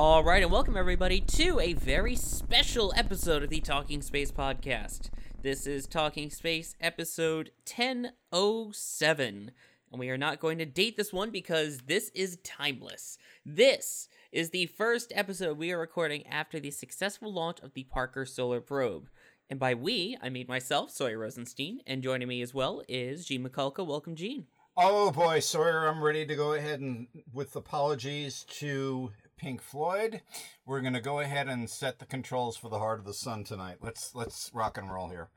Alright, and welcome everybody to a very special episode of the Talking Space Podcast. This is Talking Space episode 1007, and we are not going to date this one because this is timeless. This is the first episode we are recording after the successful launch of the Parker Solar Probe. And by we, I mean myself, Sawyer Rosenstein, and joining me as well is Gene Mikulka. Welcome, Gene. Oh boy, Sawyer, I'm ready to go ahead and, with apologies to Pink Floyd, we're going to go ahead and set the controls for the Heart of the Sun tonight. Let's rock and roll here.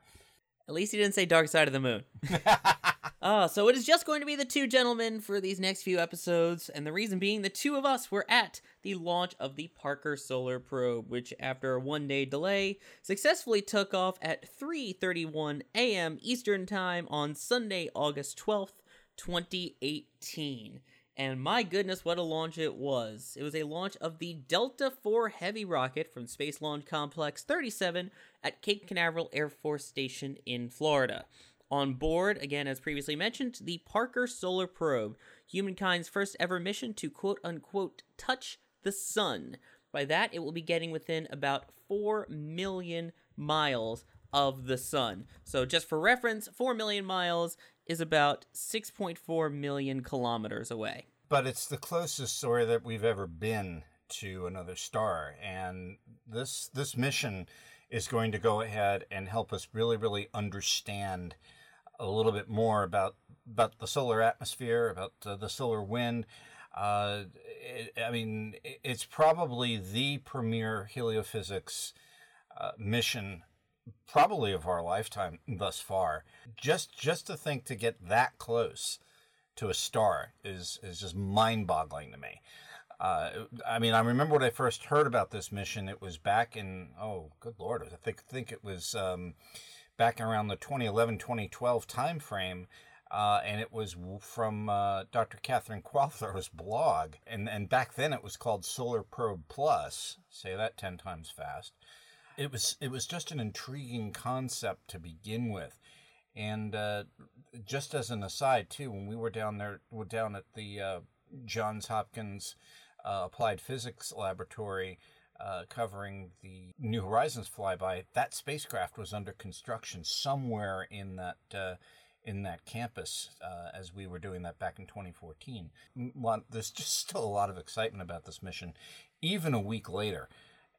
At least he didn't say Dark Side of the Moon. So it is just going to be the two gentlemen for these next few episodes, and the reason being the two of us were at the launch of the Parker Solar Probe, which after a one-day delay, successfully took off at 3:31 a.m. Eastern Time on Sunday, August 12th, 2018. And my goodness, what a launch it was. It was a launch of the Delta IV Heavy rocket from Space Launch Complex 37 at Cape Canaveral Air Force Station in Florida. On board, again, as previously mentioned, the Parker Solar Probe, humankind's first ever mission to quote-unquote touch the sun. By that, it will be getting within about 4 million miles of the sun. So just for reference, 4 million miles is about 6.4 million kilometers away. But it's the closest, Sawyer, that we've ever been to another star. And this mission is going to go ahead and help us really, really understand a little bit more about the solar atmosphere, about the solar wind. It's probably the premier heliophysics mission probably of our lifetime thus far. Just to think to get that close to a star is just mind-boggling to me. I remember when I first heard about this mission, it was back in, I think it was back around the 2011-2012 timeframe, and it was from Dr. Catherine Qualthorpe's blog, and back then it was called Solar Probe Plus, say that 10 times fast. It was just an intriguing concept to begin with, and just as an aside too, when we were down at the Johns Hopkins Applied Physics Laboratory covering the New Horizons flyby, that spacecraft was under construction somewhere in that campus as we were doing that back in 2014. There's just still a lot of excitement about this mission, even a week later.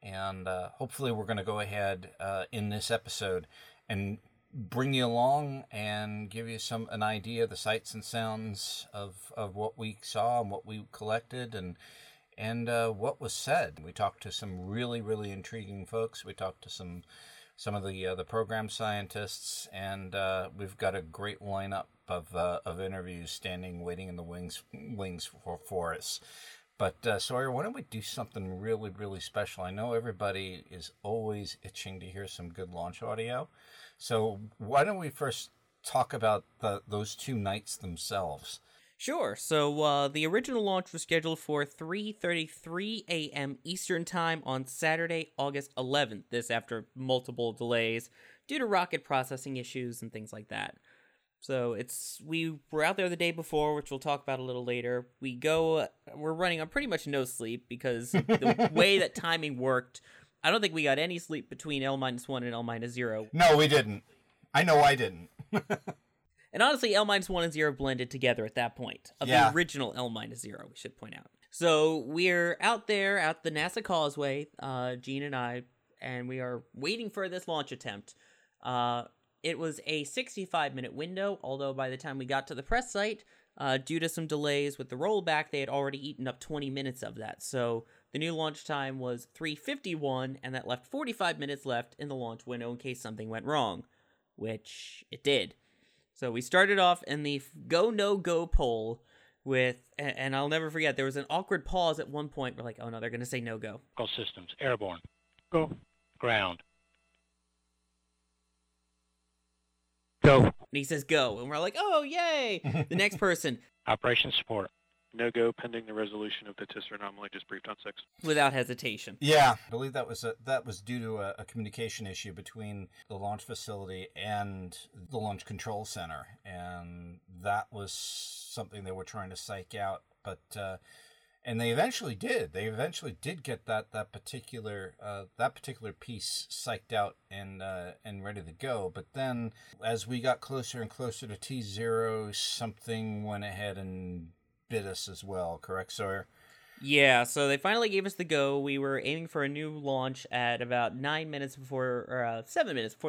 And hopefully we're going to go ahead in this episode and bring you along and give you an idea of the sights and sounds of what we saw and what we collected and what was said. We talked to some really, really intriguing folks. We talked to some of the program scientists, and we've got a great lineup of interviews standing, waiting in the wings for us. But Sawyer, why don't we do something really, really special? I know everybody is always itching to hear some good launch audio. So why don't we first talk about those two nights themselves? Sure. So the original launch was scheduled for 3:33 a.m. Eastern Time on Saturday, August 11th. This after multiple delays due to rocket processing issues and things like that. So we were out there the day before, which we'll talk about a little later. We're running on pretty much no sleep because the way that timing worked, I don't think we got any sleep between L-1 and L-0. No, we didn't. I know I didn't. And honestly, L-1 and 0 blended together at that point of the original L-0, we should point out. So we're out there at the NASA Causeway, Gene and I, and we are waiting for this launch attempt. It was a 65-minute window, although by the time we got to the press site, due to some delays with the rollback, they had already eaten up 20 minutes of that. So the new launch time was 3:51, and that left 45 minutes left in the launch window in case something went wrong, which it did. So we started off in the go, no, go poll with, and I'll never forget, there was an awkward pause at one point. We're like, oh no, they're going to say no go. All systems, airborne, go, ground. Go. And he says go. And we're like, oh, yay. The next person. Operation support. No go pending the resolution of the Tisser anomaly just briefed on 6. Without hesitation. Yeah. I believe that was due to a communication issue between the launch facility and the launch control center. And that was something they were trying to psych out. But And they eventually did. They eventually did get that particular piece psyched out and ready to go. But then, as we got closer and closer to T0, something went ahead and bit us as well. Correct, Sawyer? Yeah, so they finally gave us the go. We were aiming for a new launch at about 7 minutes before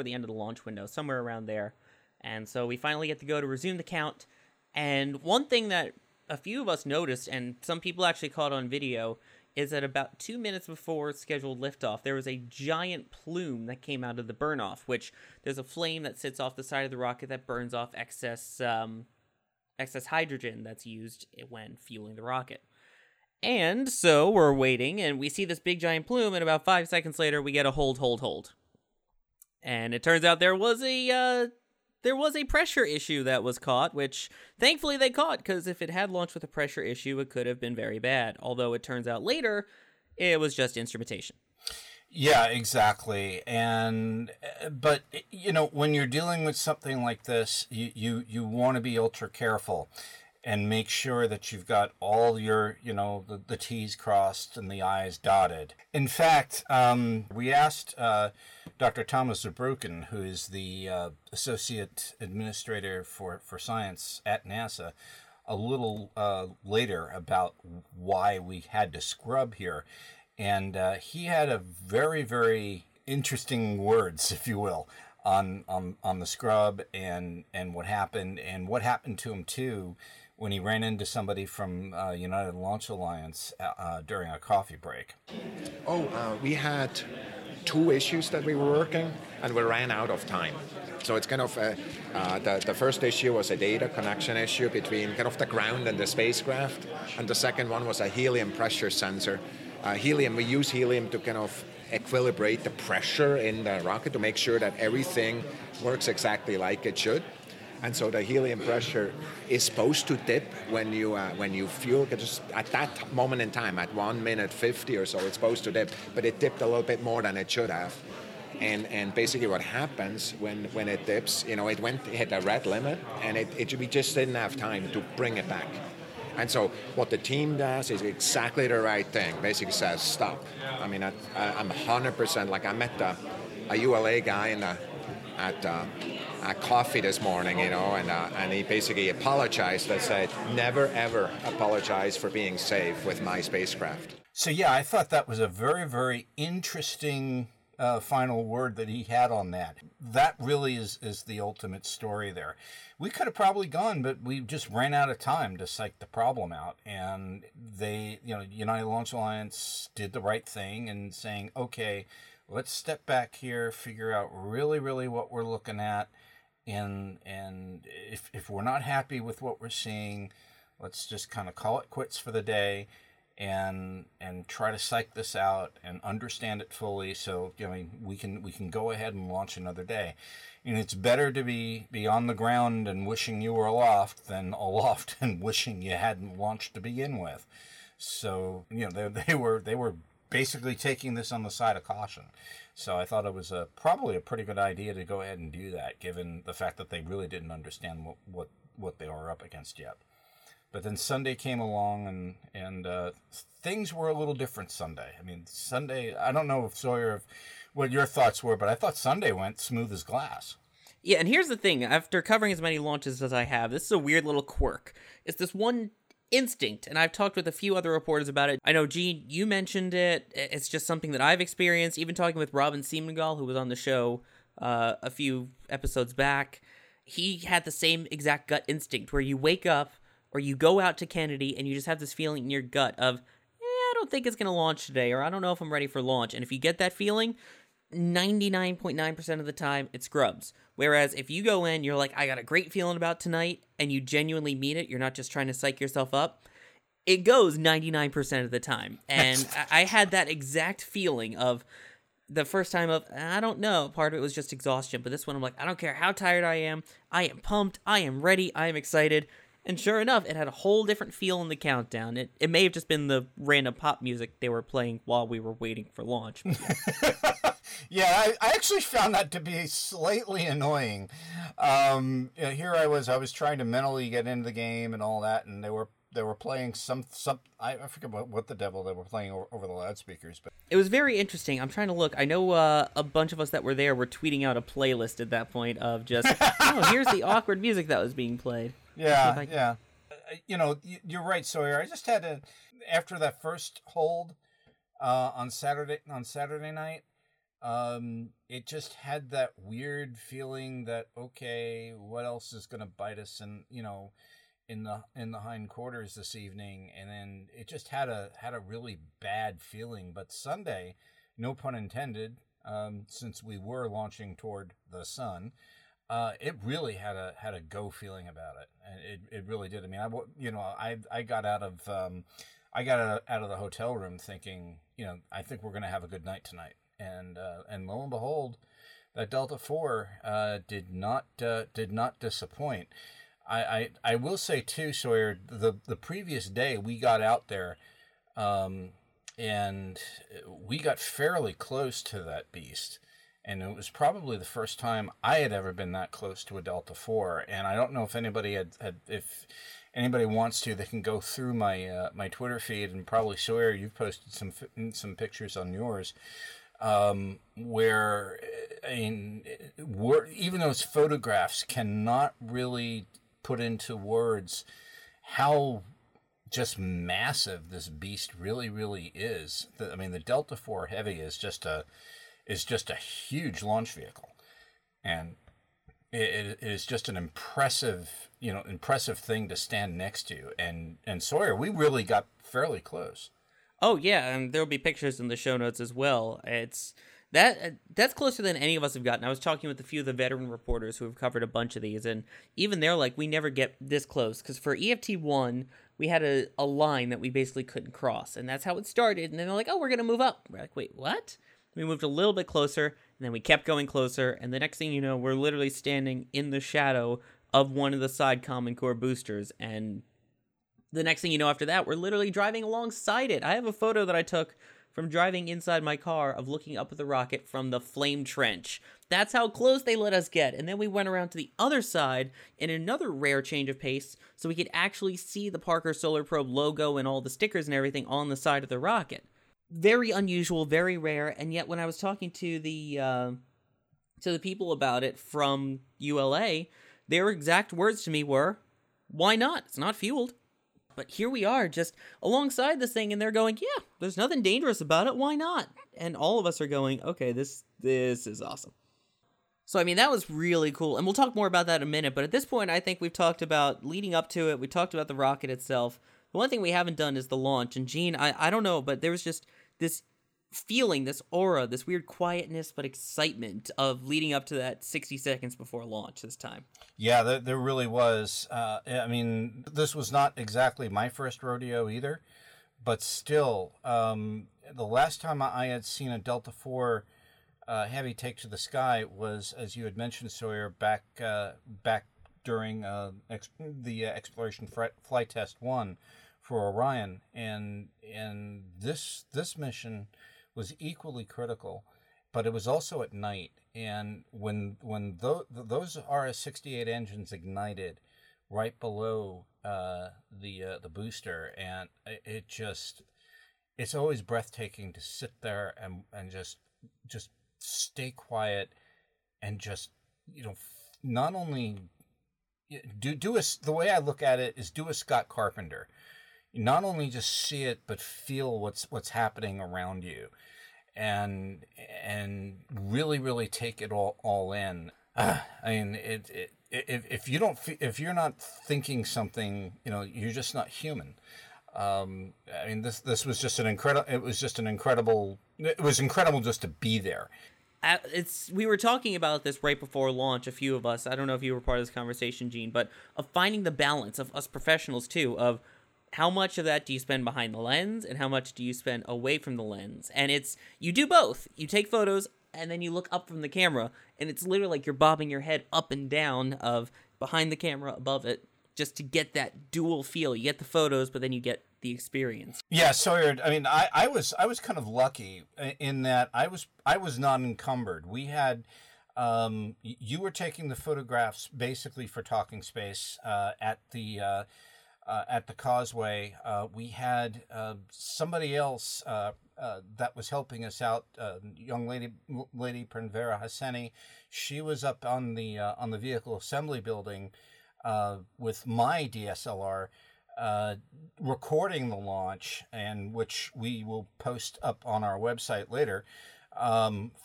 the end of the launch window, somewhere around there. And so we finally get the go to resume the count. And one thing that a few of us noticed, and some people actually caught on video, is that about 2 minutes before scheduled liftoff, there was a giant plume that came out of the burn-off, which there's a flame that sits off the side of the rocket that burns off excess hydrogen that's used when fueling the rocket. And so we're waiting, and we see this big giant plume, and about 5 seconds later, we get a hold. And it turns out there was a pressure issue that was caught, which thankfully they caught, because if it had launched with a pressure issue, it could have been very bad. Although it turns out later, it was just instrumentation. Yeah, exactly. But, you know, when you're dealing with something like this, you want to be ultra careful and make sure that you've got all your, you know, the T's crossed and the I's dotted. In fact, we asked Dr. Thomas Zurbuchen, who is the Associate Administrator for Science at NASA, a little later about why we had to scrub here. And he had a very, very interesting words, if you will, on the scrub and what happened, and what happened to him, too, when he ran into somebody from United Launch Alliance during a coffee break. We had two issues that we were working, and we ran out of time. So it's kind of the first issue was a data connection issue between kind of the ground and the spacecraft, and the second one was a helium pressure sensor. We use helium to kind of equilibrate the pressure in the rocket to make sure that everything works exactly like it should. And so the helium pressure is supposed to dip when you fuel. Just at that moment in time, at 1:50 or so, it's supposed to dip. But it dipped a little bit more than it should have. And basically what happens when it dips, you know, it hit a red limit, and we just didn't have time to bring it back. And so what the team does is exactly the right thing. Basically says, stop. I mean, I'm 100%. Like I met a ULA guy at coffee this morning, you know, and he basically apologized and said, never, ever apologize for being safe with my spacecraft. So, yeah, I thought that was a very, very interesting final word that he had on that. That really is the ultimate story there. We could have probably gone, but we just ran out of time to psych the problem out. And they, you know, United Launch Alliance did the right thing in saying, okay, let's step back here, figure out really, really what we're looking at. And if we're not happy with what we're seeing, let's just kind of call it quits for the day and try to psych this out and understand it fully. So, I mean, we can go ahead and launch another day. And it's better to be on the ground and wishing you were aloft than aloft and wishing you hadn't launched to begin with. So, you know, they were basically taking this on the side of caution. So I thought it was probably a pretty good idea to go ahead and do that, given the fact that they really didn't understand what they were up against yet. But then Sunday came along, and things were a little different Sunday. I mean, Sunday, I don't know, if Sawyer, what your thoughts were, but I thought Sunday went smooth as glass. Yeah, and here's the thing. After covering as many launches as I have, this is a weird little quirk. It's this one instinct, and I've talked with a few other reporters about it. I know, Gene, you mentioned it. It's just something that I've experienced, even talking with Robin Seemangal, who was on the show a few episodes back. He had the same exact gut instinct, where you wake up or you go out to Kennedy and you just have this feeling in your gut of, I don't think it's going to launch today, or I don't know if I'm ready for launch. And if you get that feeling, 99.9% of the time, it scrubs. Whereas if you go in, you're like, I got a great feeling about tonight, and you genuinely mean it, you're not just trying to psych yourself up, it goes 99% of the time. And I had that exact feeling of the first time of, I don't know, part of it was just exhaustion, but this one I'm like, I don't care how tired I am pumped, I am ready, I am excited. And sure enough, it had a whole different feel in the countdown. It may have just been the random pop music they were playing while we were waiting for launch. Yeah, I actually found that to be slightly annoying. You know, here I was trying to mentally get into the game and all that, and they were they were playing some I forget what the devil they were playing over the loudspeakers, but it was very interesting. I'm trying to look. I know a bunch of us that were there were tweeting out a playlist at that point of just, oh, here's the awkward music that was being played. Yeah, yeah. You know, you're right, Sawyer. I just had to, after that first hold on Saturday night, it just had that weird feeling that, okay, what else is going to bite us in the hindquarters this evening? And then it just had a really bad feeling. But Sunday, no pun intended, since we were launching toward the sun, it really had a go feeling about it. It really did. I mean, I got out of the hotel room thinking, I think we're going to have a good night tonight. And lo and behold, that Delta IV did not disappoint. I will say too, Sawyer, the previous day we got out there, and we got fairly close to that beast, and it was probably the first time I had ever been that close to a Delta IV. And I don't know if anybody if anybody wants to, they can go through my my Twitter feed, and probably Sawyer, you've posted some pictures on yours. Where, I mean, even those photographs cannot really put into words how just massive this beast really, really is. I mean, the Delta IV Heavy is just a huge launch vehicle, and it is just an impressive thing to stand next to. And Sawyer, we really got fairly close. Oh, yeah, and there'll be pictures in the show notes as well. That's closer than any of us have gotten. I was talking with a few of the veteran reporters who have covered a bunch of these, and even they're like, we never get this close, because for EFT-1, we had a line that we basically couldn't cross, and that's how it started, and then they're like, oh, we're going to move up. We're like, wait, what? We moved a little bit closer, and then we kept going closer, and the next thing you know, we're literally standing in the shadow of one of the side Common Core boosters, and the next thing you know after that, we're literally driving alongside it. I have a photo that I took from driving inside my car of looking up at the rocket from the flame trench. That's how close they let us get. And then we went around to the other side in another rare change of pace so we could actually see the Parker Solar Probe logo and all the stickers and everything on the side of the rocket. Very unusual, very rare. And yet when I was talking to the people about it from ULA, their exact words to me were, why not? It's not fueled. But here we are just alongside this thing, and they're going, yeah, there's nothing dangerous about it. Why not? And all of us are going, okay, this is awesome. So, I mean, that was really cool. And we'll talk more about that in a minute. But at this point, I think we've talked about leading up to it. We talked about the rocket itself. The one thing we haven't done is the launch. And Gene, I don't know, but there was just this feeling, this aura, this weird quietness but excitement of leading up to that 60 seconds before launch this time. Yeah, there really was. I mean, this was not exactly my first rodeo either, but still, the last time I had seen a Delta IV Heavy take to the sky was, as you had mentioned, Sawyer, back during the Exploration Flight Test 1 for Orion, and this mission was equally critical, but it was also at night. And when those RS-68 engines ignited right below the booster, and it's always breathtaking to sit there and just stay quiet and just not only do the way I look at it is do a Scott Carpenter. Not only just see it, but feel what's happening around you, and really, really take it all in. I mean, if you're not thinking something, you're just not human. I mean, this was just incredible just to be there. We were talking about this right before launch, a few of us. I don't know if you were part of this conversation, Gene, but of finding the balance of us professionals too, of how much of that do you spend behind the lens and how much do you spend away from the lens? And you do both. You take photos and then you look up from the camera, and it's literally like you're bobbing your head up and down of behind the camera, above it, just to get that dual feel. You get the photos, but then you get the experience. Yeah, Sawyer, I mean, I was kind of lucky in that I was not encumbered. We had, you were taking the photographs basically for Talking Space at the at the Causeway. We had somebody else that was helping us out, young lady Pranvera Hasseni. She was up on the Vehicle Assembly Building with my DSLR, recording the launch, and which we will post up on our website later.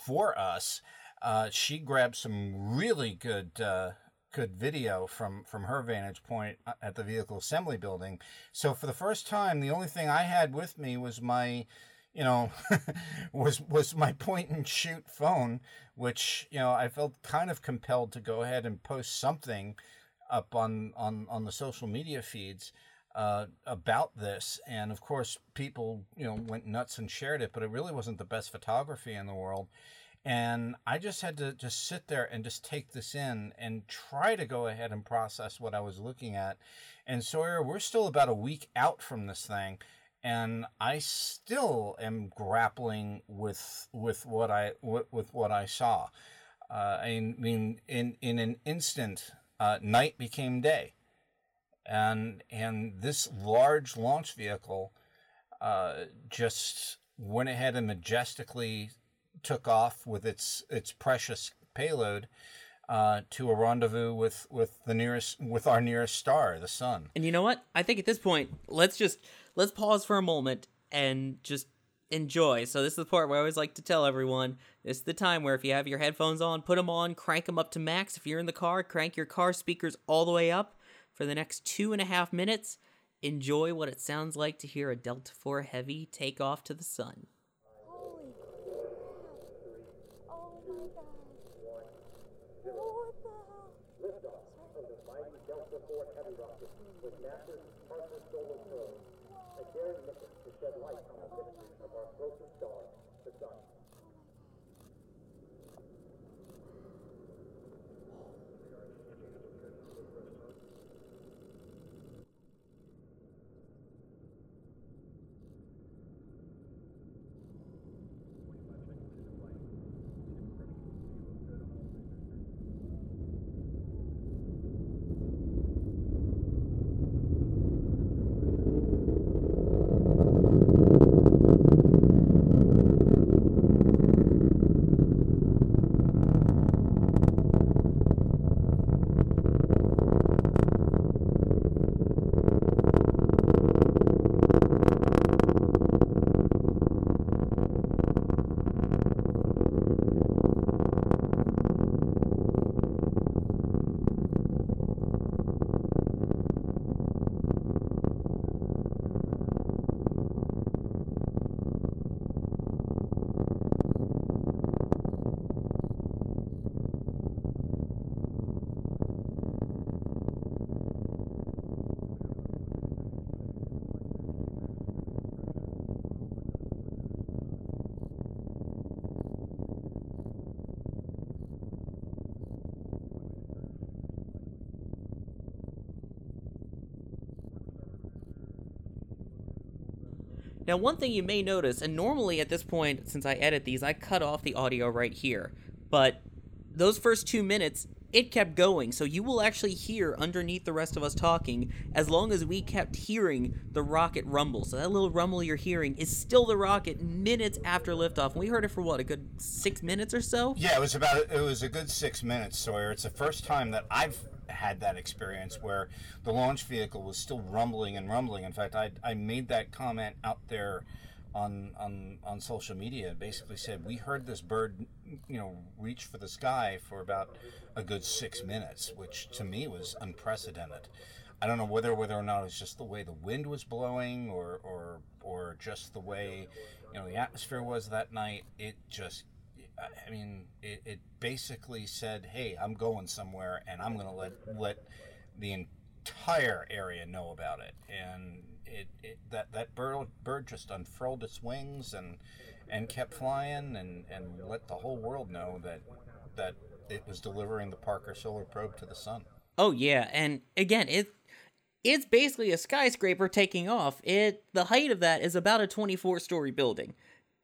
For us, she grabbed some really good video from her vantage point at the Vehicle Assembly Building. So for the first time, the only thing I had with me was my, was my point and shoot phone, which, I felt kind of compelled to go ahead and post something up on the social media feeds about this. And of course people, went nuts and shared it, but it really wasn't the best photography in the world. And I just had to just sit there and just take this in and try to go ahead and process what I was looking at. And Sawyer, we're still about a week out from this thing, and I still am grappling with what I saw. I mean, in an instant, night became day, and this large launch vehicle just went ahead and majestically took off with its precious payload to a rendezvous with our nearest star, the sun. And you know what? I think at this point, let's pause for a moment and just enjoy. So this is the part where I always like to tell everyone, this is the time where if you have your headphones on, put them on, crank them up to max. If you're in the car, crank your car speakers all the way up for the next 2.5 minutes. Enjoy what it sounds like to hear a Delta IV Heavy take off to the sun. With NASA's Parker Solar Probe, a daring mission to shed light on the mysteries of our closest star, the sun. Now, one thing you may notice, and normally at this point, since I edit these, I cut off the audio right here, but those first 2 minutes, it kept going, so you will actually hear underneath the rest of us talking as long as we kept hearing the rocket rumble. So that little rumble you're hearing is still the rocket minutes after liftoff. And we heard it for, a good 6 minutes or so? Yeah, it was a good 6 minutes, Sawyer. It's the first time that I've had that experience where the launch vehicle was still rumbling. In fact, I made that comment out there on social media, basically said we heard this bird reach for the sky for about a good 6 minutes, which to me was unprecedented. I don't know whether or not it's just the way the wind was blowing or just the way the atmosphere was that night. It just it basically said, hey, I'm going somewhere, and I'm going to let the entire area know about it. And that bird just unfurled its wings and kept flying and let the whole world know that it was delivering the Parker Solar Probe to the sun. Oh, yeah. And again, it's basically a skyscraper taking off. The height of that is about a 24-story building.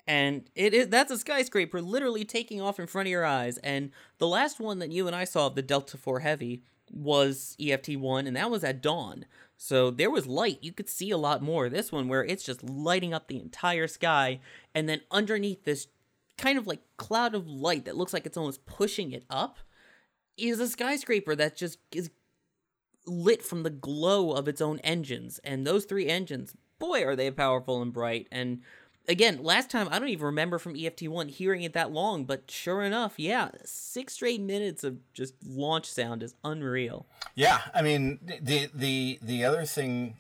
And that's a skyscraper literally taking off in front of your eyes. And the last one that you and I saw of the Delta IV Heavy was EFT-1, and that was at dawn. So there was light. You could see a lot more of this one where it's just lighting up the entire sky. And then underneath this kind of like cloud of light that looks like it's almost pushing it up is a skyscraper that just is lit from the glow of its own engines. And those three engines, boy, are they powerful and bright. And again, last time, I don't even remember from EFT1 hearing it that long, but sure enough, yeah, 6 straight minutes of just launch sound is unreal. Yeah, I mean, the other thing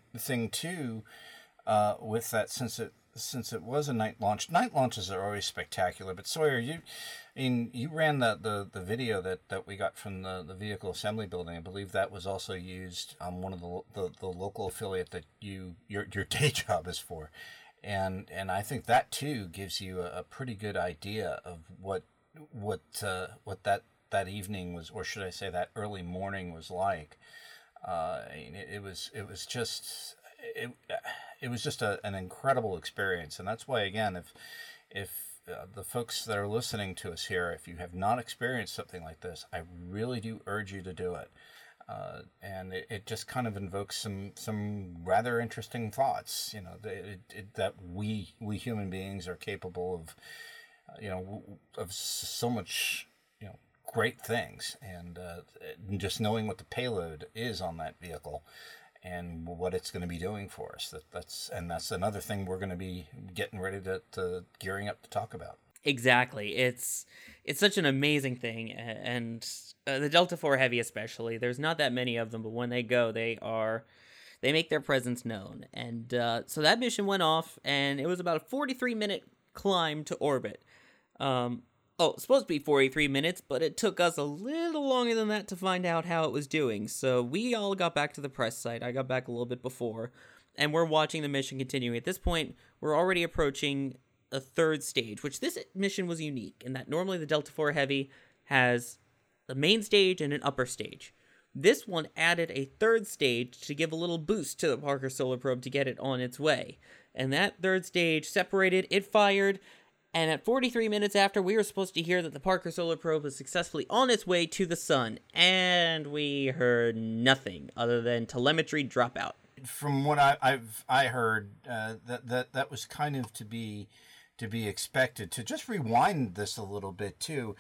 too, with that, since it was a night launch. Night launches are always spectacular. But Sawyer, you ran the video that we got from the Vehicle Assembly Building. I believe that was also used on one of the local affiliate that your day job is for. And I think that too gives you a pretty good idea of what that evening was, or should I say that early morning was like. It was just an incredible experience, and that's why again, if the folks that are listening to us here, if you have not experienced something like this, I really do urge you to do it. And it just kind of invokes some rather interesting thoughts, you know, that we human beings are capable of, of so much, great things, and just knowing what the payload is on that vehicle and what it's going to be doing for us. That's another thing we're going to be getting ready to gearing up to talk about. Exactly. It's such an amazing thing, and the Delta IV Heavy especially. There's not that many of them, but when they go, they make their presence known. And so that mission went off, and it was about a 43-minute climb to orbit. It's supposed to be 43 minutes, but it took us a little longer than that to find out how it was doing. So we all got back to the press site. I got back a little bit before, and we're watching the mission continue. At this point, we're already approaching a third stage, which this mission was unique in that normally the Delta IV Heavy has the main stage and an upper stage. This one added a third stage to give a little boost to the Parker Solar Probe to get it on its way. And that third stage separated, it fired, and at 43 minutes after, we were supposed to hear that the Parker Solar Probe was successfully on its way to the sun, and we heard nothing other than telemetry dropout. From what I heard, that was kind of to be expected. To just rewind this a little bit too,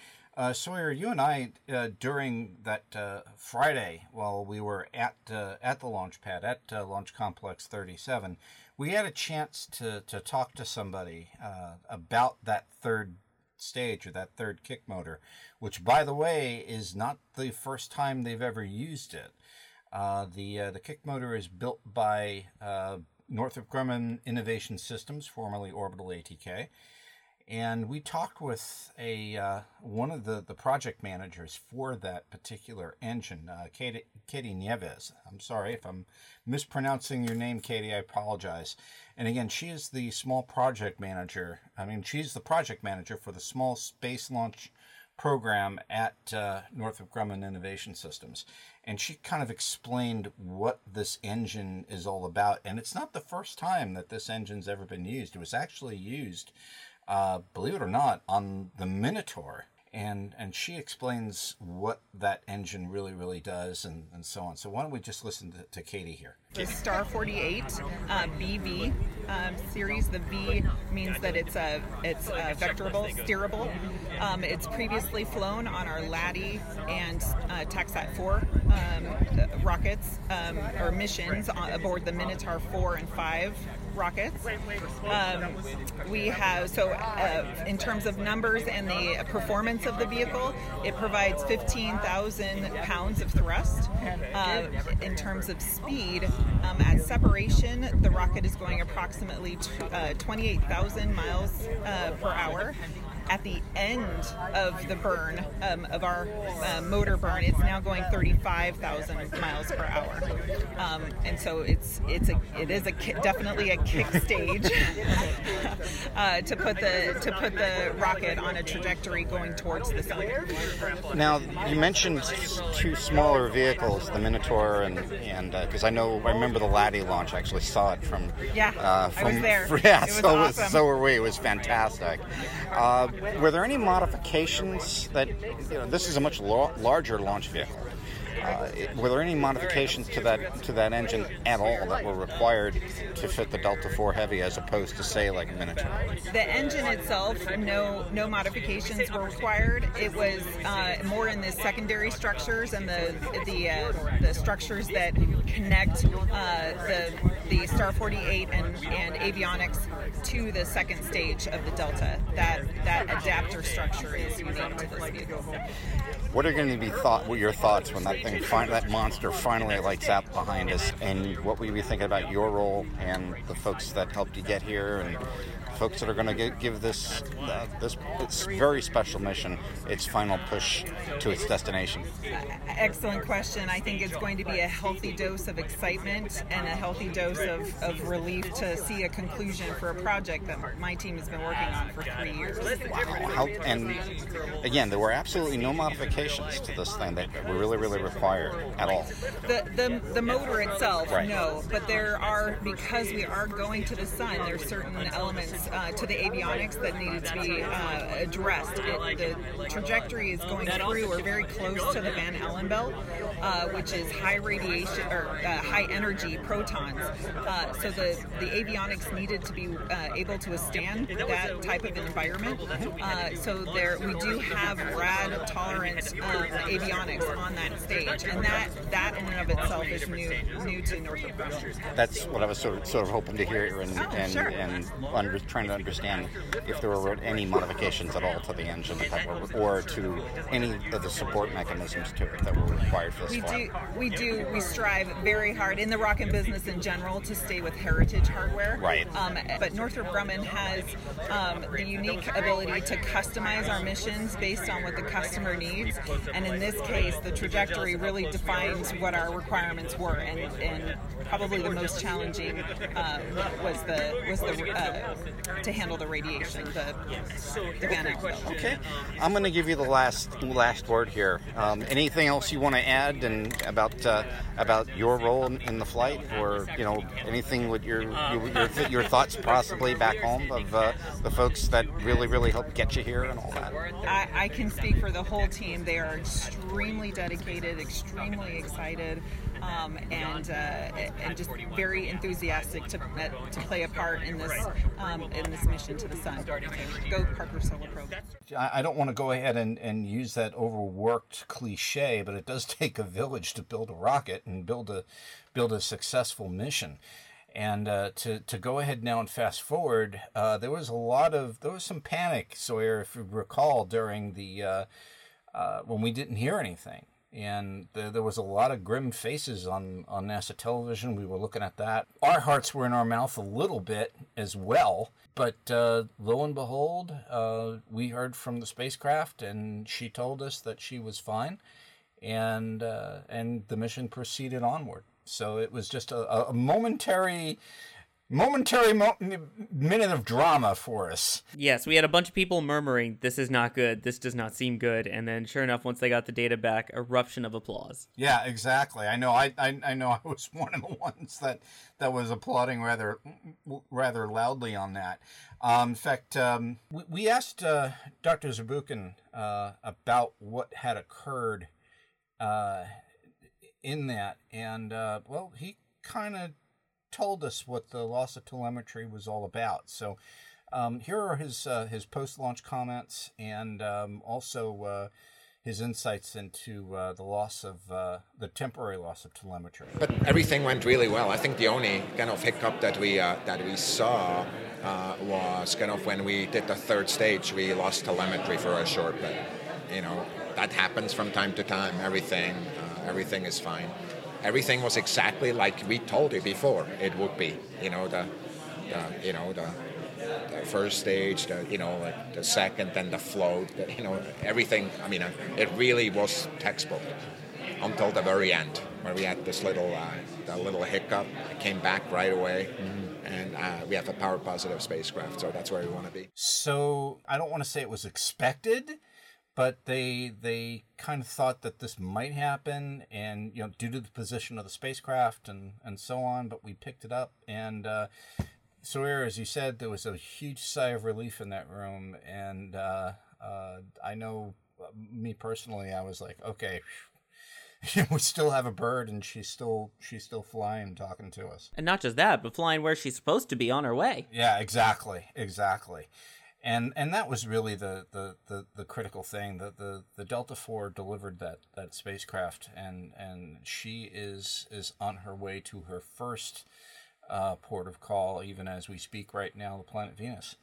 Sawyer, you and I during that Friday, while we were at the launch pad at Launch Complex 37, we had a chance to talk to somebody about that third stage or that third kick motor, which, by the way, is not the first time they've ever used it. The kick motor is built by Northrop Grumman Innovation Systems, formerly Orbital ATK, and we talked with one of the project managers for that particular engine, Katie Nieves. I'm sorry if I'm mispronouncing your name, Katie. I apologize. And again, she is the project manager for the small space launch program at Northrop Grumman Innovation Systems. And she kind of explained what this engine is all about. And it's not the first time that this engine's ever been used. It was actually used, believe it or not, on the Minotaur. And she explains what that engine really, really does and so on. So why don't we just listen to Katie here. The Star 48 BV series. The V means that it's vectorable, steerable. It's previously flown on our LADEE and TACSAT 4 rockets or missions aboard the Minotaur 4 and 5 rockets. We have, in terms of numbers and the performance of the vehicle, it provides 15,000 pounds of thrust. In terms of speed, at separation, the rocket is going approximately 28,000 miles per hour. At the end of the burn, of our motor burn, it's now going 35,000 miles per hour, and so it is definitely a kick stage to put the rocket on a trajectory going towards the sun. Now you mentioned two smaller vehicles, the Minotaur and because I remember the LADEE launch. I actually saw it from I was there. Yeah, it was awesome. So were we. It was fantastic. Were there any modifications that, this is a much larger launch vehicle. Were there any modifications to that engine at all that were required to fit the Delta IV Heavy as opposed to, say, like Minotaur? The engine itself, no modifications were required. It was more in the secondary structures and the structures that connect the Star 48 and avionics to the second stage of the Delta. That adapter structure is unique to this vehicle. What are going to be your thoughts when that thing, that monster, finally lights out behind us? And what will you be thinking about your role and the folks that helped you get here and folks that are going to give this this very special mission its final push to its destination? Excellent question. I think it's going to be a healthy dose of excitement and a healthy dose of relief to see a conclusion for a project that my team has been working on for 3 years. Wow. And again, there were absolutely no modifications to this thing that were really required at all. The motor itself, right. No, but there are, because we are going to the sun, there are certain elements to the avionics that needed to be addressed. The trajectory is going through or very close to the Van Allen belt, which is high radiation or high energy protons. So the avionics needed to be able to withstand that type of environment. So there we do have rad tolerance avionics on that stage, and that in and of itself is new to Northrop Grumman. That's what I was sort of hoping to hear and trying to understand if there were any modifications at all to the engine or to any of the support mechanisms to it that were required for this flight. We strive very hard in the rocket business in general to stay with heritage hardware. Right. But Northrop Grumman has the unique ability to customize our missions based on what the customer needs, and in this case, the trajectory really defines what our requirements were, and probably the most challenging was to handle the radiation, the Van Allen belt. Okay, I'm going to give you the last word here. Anything else you want to add and about your role in the flight, or anything with your thoughts possibly back home of the folks that really helped get you here and all that? I can speak for the whole team. They are extremely dedicated, extremely excited. And just very enthusiastic to play a part in this mission to the sun. Go Parker Solar Probe. I don't want to go ahead and use that overworked cliche, but it does take a village to build a rocket and build a successful mission. And to go ahead now and fast forward, there was some panic, Sawyer, if you recall, during the when we didn't hear anything. And there was a lot of grim faces on NASA television. We were looking at that. Our hearts were in our mouth a little bit as well. But lo and behold, we heard from the spacecraft, and she told us that she was fine. And the mission proceeded onward. So it was just a momentary minute of drama for us. Yes, we had a bunch of people murmuring, "This is not good. This does not seem good." And then, sure enough, once they got the data back, eruption of applause. Yeah, exactly. I know. I know. I was one of the ones that was applauding rather loudly on that. In fact, we asked Dr. Zurbuchen about what had occurred in that, and he kind of told us what the loss of telemetry was all about. So here are his post-launch comments and also his insights into the temporary loss of telemetry. But everything went really well. I think the only kind of hiccup that we saw was kind of when we did the third stage, we lost telemetry for a short bit. That happens from time to time. Everything is fine. Everything was exactly like we told you before it would be. The first stage, the second, then the float. Everything. I mean, it really was textbook until the very end, where we had this little hiccup. It came back right away, and we have a power positive spacecraft, so that's where we want to be. So I don't want to say it was expected, but they kind of thought that this might happen, and due to the position of the spacecraft and so on. But we picked it up, and Sawyer, as you said, there was a huge sigh of relief in that room, and I know me personally, I was like, okay, we still have a bird, and she's still flying, talking to us. And not just that, but flying where she's supposed to be on her way. Yeah, exactly. And that was really the critical thing. The Delta IV delivered that spacecraft, and she is on her way to her first port of call, even as we speak right now, the planet Venus.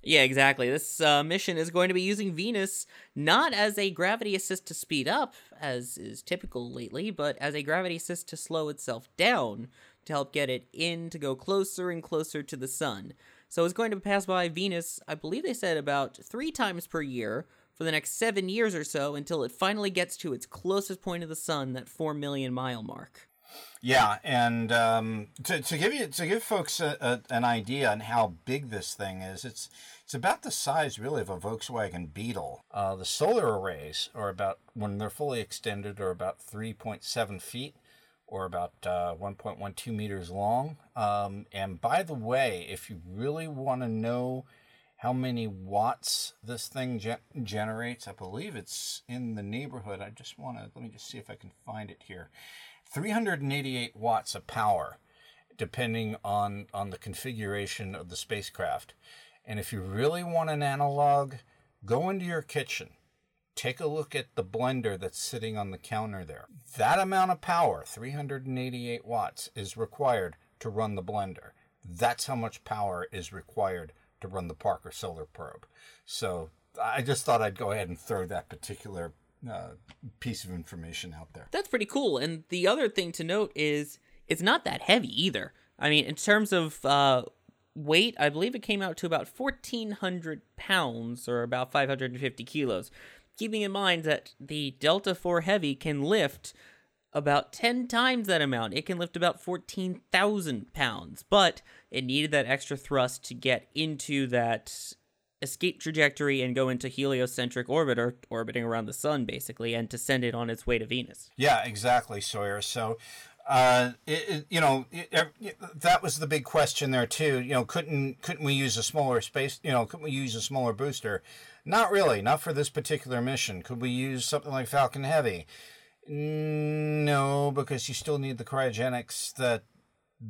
Yeah, exactly. This mission is going to be using Venus not as a gravity assist to speed up, as is typical lately, but as a gravity assist to slow itself down to help get it in to go closer and closer to the sun. So it's going to pass by Venus, I believe they said, about 3 times per year for the next 7 years or so until it finally gets to its closest point of the sun, that 4 million mile mark. Yeah, and to give folks an idea on how big this thing is, it's about the size really of a Volkswagen Beetle. The solar arrays are about, when they're fully extended, are about 3.7 feet or about 1.12 meters long. And by the way, if you really want to know how many watts this thing generates, I believe it's in the neighborhood. Let me just see if I can find it here. 388 watts of power, depending on the configuration of the spacecraft. And if you really want an analog, go into your kitchen. Take a look at the blender that's sitting on the counter there. That amount of power, 388 watts, is required to run the blender. That's how much power is required to run the Parker Solar Probe. So I just thought I'd go ahead and throw that particular piece of information out there. That's pretty cool. And the other thing to note is it's not that heavy either. I mean, in terms of weight, I believe it came out to about 1,400 pounds or about 550 kilos. Keeping in mind that the Delta IV Heavy can lift about 10 times that amount. It can lift about 14,000 pounds, but it needed that extra thrust to get into that escape trajectory and go into heliocentric orbit, or orbiting around the sun, basically, and to send it on its way to Venus. Yeah, exactly, Sawyer. So, that was the big question there too. You know, couldn't we use a smaller space? You know, couldn't we use a smaller booster? Not really. Not for this particular mission. Could we use something like Falcon Heavy? No, because you still need the cryogenics that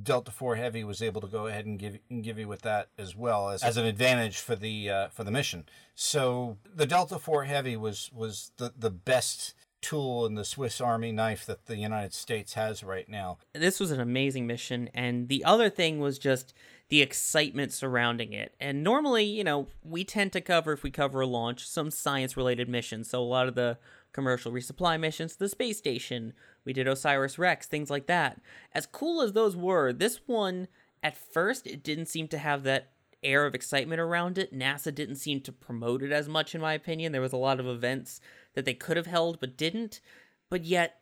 Delta IV Heavy was able to go ahead and give you with that, as well as an advantage for the mission. So the Delta IV Heavy was the best tool in the Swiss Army knife that the United States has right now. This was an amazing mission, and the other thing was just the excitement surrounding it. And normally, you know, we tend to cover, if we cover a launch, some science-related missions. So a lot of the commercial resupply missions to the space station. We did OSIRIS-REx, things like that. As cool as those were, this one, at first, it didn't seem to have that air of excitement around it. NASA didn't seem to promote it as much, in my opinion. There was a lot of events that they could have held but didn't. But yet,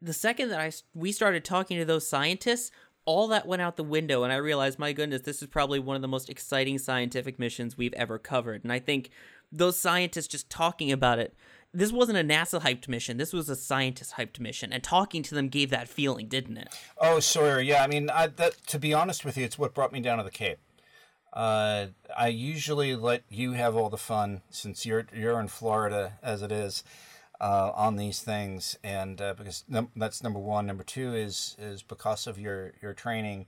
the second that we started talking to those scientists, all that went out the window, and I realized, my goodness, this is probably one of the most exciting scientific missions we've ever covered. And I think those scientists just talking about it, this wasn't a NASA-hyped mission. This was a scientist-hyped mission, and talking to them gave that feeling, didn't it? Oh, Sawyer, yeah. I mean, to be honest with you, it's what brought me down to the Cape. I usually let you have all the fun, since you're in Florida, as it is, on these things, and because that's number one. Number two is because of your training,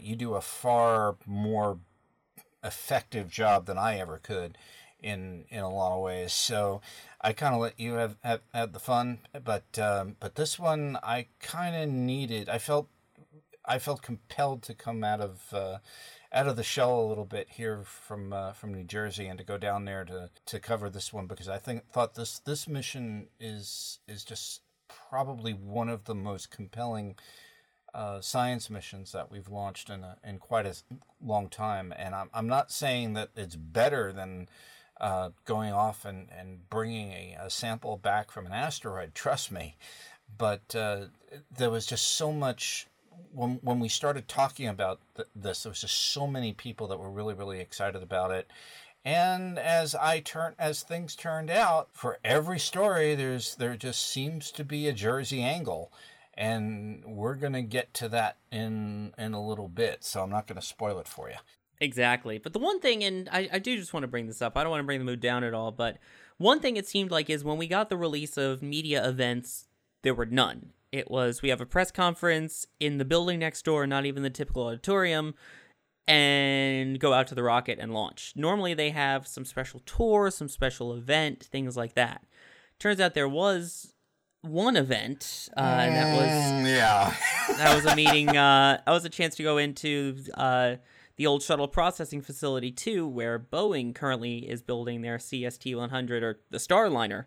you do a far more effective job than I ever could in a lot of ways. So I kind of let you have the fun, but this one I kind of needed. I felt compelled to come out of the shell a little bit here from New Jersey and to go down there to cover this one, because I thought this mission is just probably one of the most compelling science missions that we've launched in quite a long time. And I'm not saying that it's better than going off and bringing a sample back from an asteroid, trust me, but there was just so much. When we started talking about this, there was just so many people that were really, really excited about it. And as things turned out, for every story, there just seems to be a Jersey angle. And we're going to get to that in a little bit, so I'm not going to spoil it for you. Exactly. But the one thing, and I do just want to bring this up, I don't want to bring the mood down at all, but one thing it seemed like is when we got the release of media events there were none. It was, we have a press conference in the building next door, not even the typical auditorium, and go out to the rocket and launch. Normally they have some special tour, some special event, things like that. Turns out there was one event, and that was that was a meeting. That was a chance to go into the old shuttle processing facility too, where Boeing currently is building their CST-100 or the Starliner.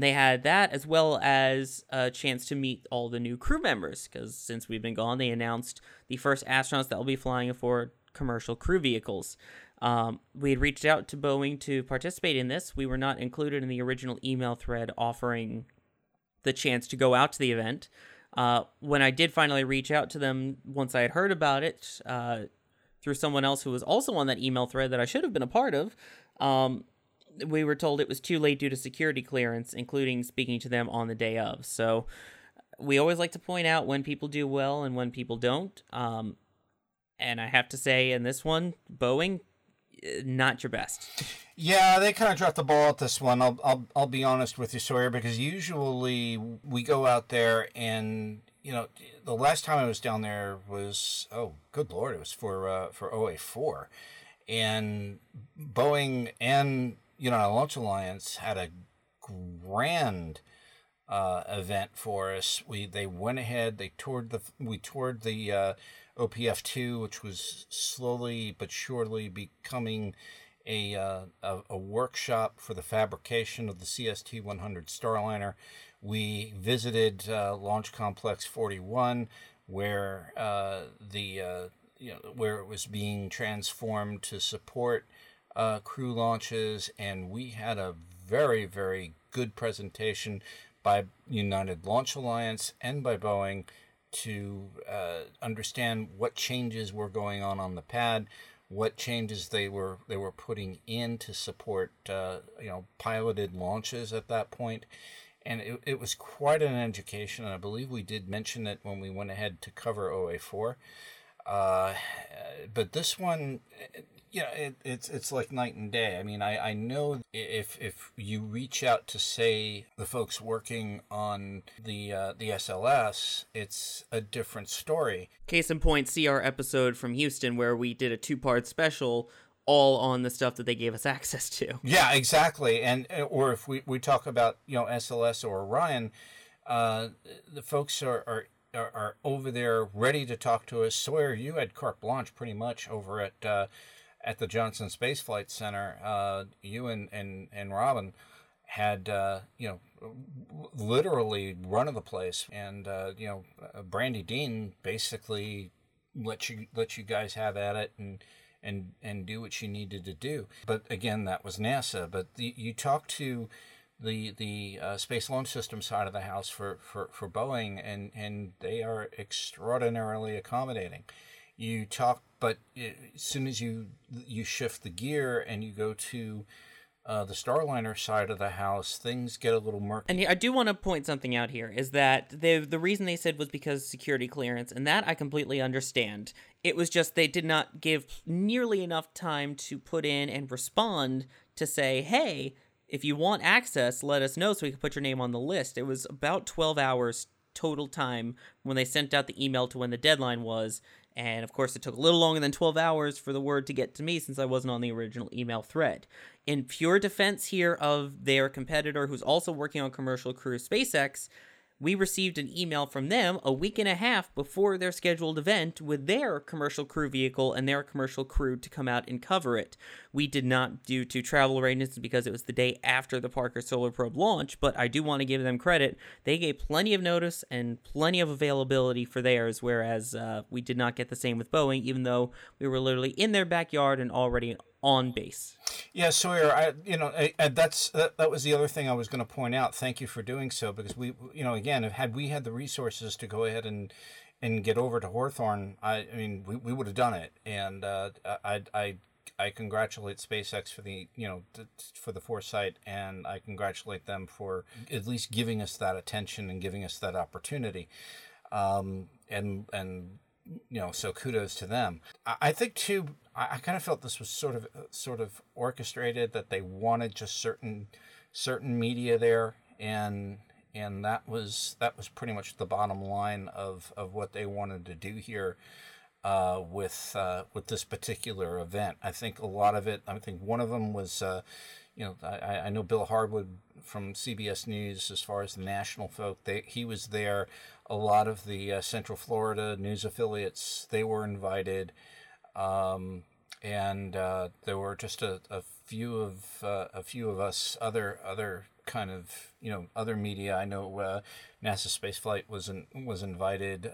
They had that as well as a chance to meet all the new crew members, because since we've been gone, they announced the first astronauts that will be flying aboard commercial crew vehicles. We had reached out to Boeing to participate in this. We were not included in the original email thread offering the chance to go out to the event. When I did finally reach out to them, once I had heard about it through someone else who was also on that email thread that I should have been a part of, we were told it was too late due to security clearance, including speaking to them on the day of. So we always like to point out when people do well and when people don't. And I have to say in this one, Boeing, not your best. Yeah, they kind of dropped the ball at this one. I'll be honest with you, Sawyer, because usually we go out there and, you know, the last time I was down there was, oh, good Lord, it was for OA4. And Boeing and United Launch Alliance had a grand event for us. They went ahead. We toured the OPF-2, which was slowly but surely becoming a workshop for the fabrication of the CST-100 Starliner. We visited Launch Complex 41, where where it was being transformed to support crew launches, and we had a very, very good presentation by United Launch Alliance and by Boeing to understand what changes were going on the pad, what changes they were putting in to support piloted launches at that point. And it was quite an education, and I believe we did mention it when we went ahead to cover OA4. But this one, it's like night and day. I mean, I know if you reach out to, say, the folks working on the SLS, it's a different story. Case in point, see our episode from Houston where we did a 2-part special all on the stuff that they gave us access to. Yeah, exactly. And or if we talk about, SLS or Orion, the folks are over there ready to talk to us. Sawyer, you had carte blanche pretty much over at the Johnson Space Flight Center. You and Robin had literally run of the place, and Brandy Dean basically let you guys have at it and do what you needed to do. But again, that was NASA. But you talked to the Space Launch System side of the house for Boeing, and they are extraordinarily accommodating. You talk, but as soon as you shift the gear and you go to the Starliner side of the house, things get a little murky. And I do want to point something out here, is that the reason they said was because security clearance, and that I completely understand. It was just they did not give nearly enough time to put in and respond to say, hey, if you want access, let us know so we can put your name on the list. It was about 12 hours total time when they sent out the email to when the deadline was. And, of course, it took a little longer than 12 hours for the word to get to me since I wasn't on the original email thread. In pure defense here of their competitor who's also working on commercial crew, SpaceX, we received an email from them a week and a half before their scheduled event with their commercial crew vehicle and their commercial crew to come out and cover it. We did not, due to travel arrangements, because it was the day after the Parker Solar Probe launch, but I do want to give them credit. They gave plenty of notice and plenty of availability for theirs, whereas we did not get the same with Boeing, even though we were literally in their backyard and already on base. Yeah, Sawyer, that was the other thing I was going to point out. Thank you for doing so, because we, again, had we had the resources to go ahead and get over to Hawthorne, I mean, we would have done it. And I congratulate SpaceX for the, for the foresight, and I congratulate them for at least giving us that attention and giving us that opportunity. So kudos to them. I think too, I kind of felt this was sort of orchestrated, that they wanted just certain media there, and and that was pretty much the bottom line of what they wanted to do here with this particular event. I think a lot of it. I think one of them was, I know Bill Hardwood from CBS News. As far as the national folk, he was there. A lot of the Central Florida news affiliates, they were invited. And there were just a few of us, other kind of other media. I know NASA Spaceflight was invited.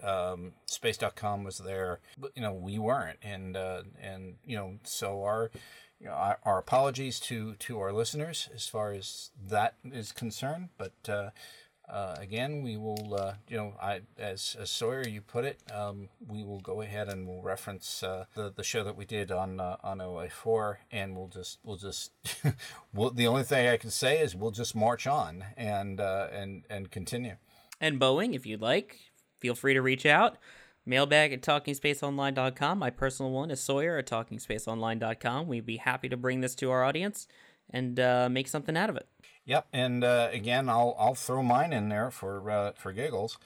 Space.com was there, but we weren't. And so our apologies to our listeners as far as that is concerned. But again, we will as Sawyer you put it, we will go ahead and we'll reference the show that we did on OA4, and we'll just the only thing I can say is we'll just march on and continue. And Boeing, if you'd like, feel free to reach out. Mailbag at talkingspaceonline.com. My personal one is Sawyer@talkingspaceonline.com. We'd be happy to bring this to our audience and make something out of it. Yep, and again, I'll throw mine in there for giggles.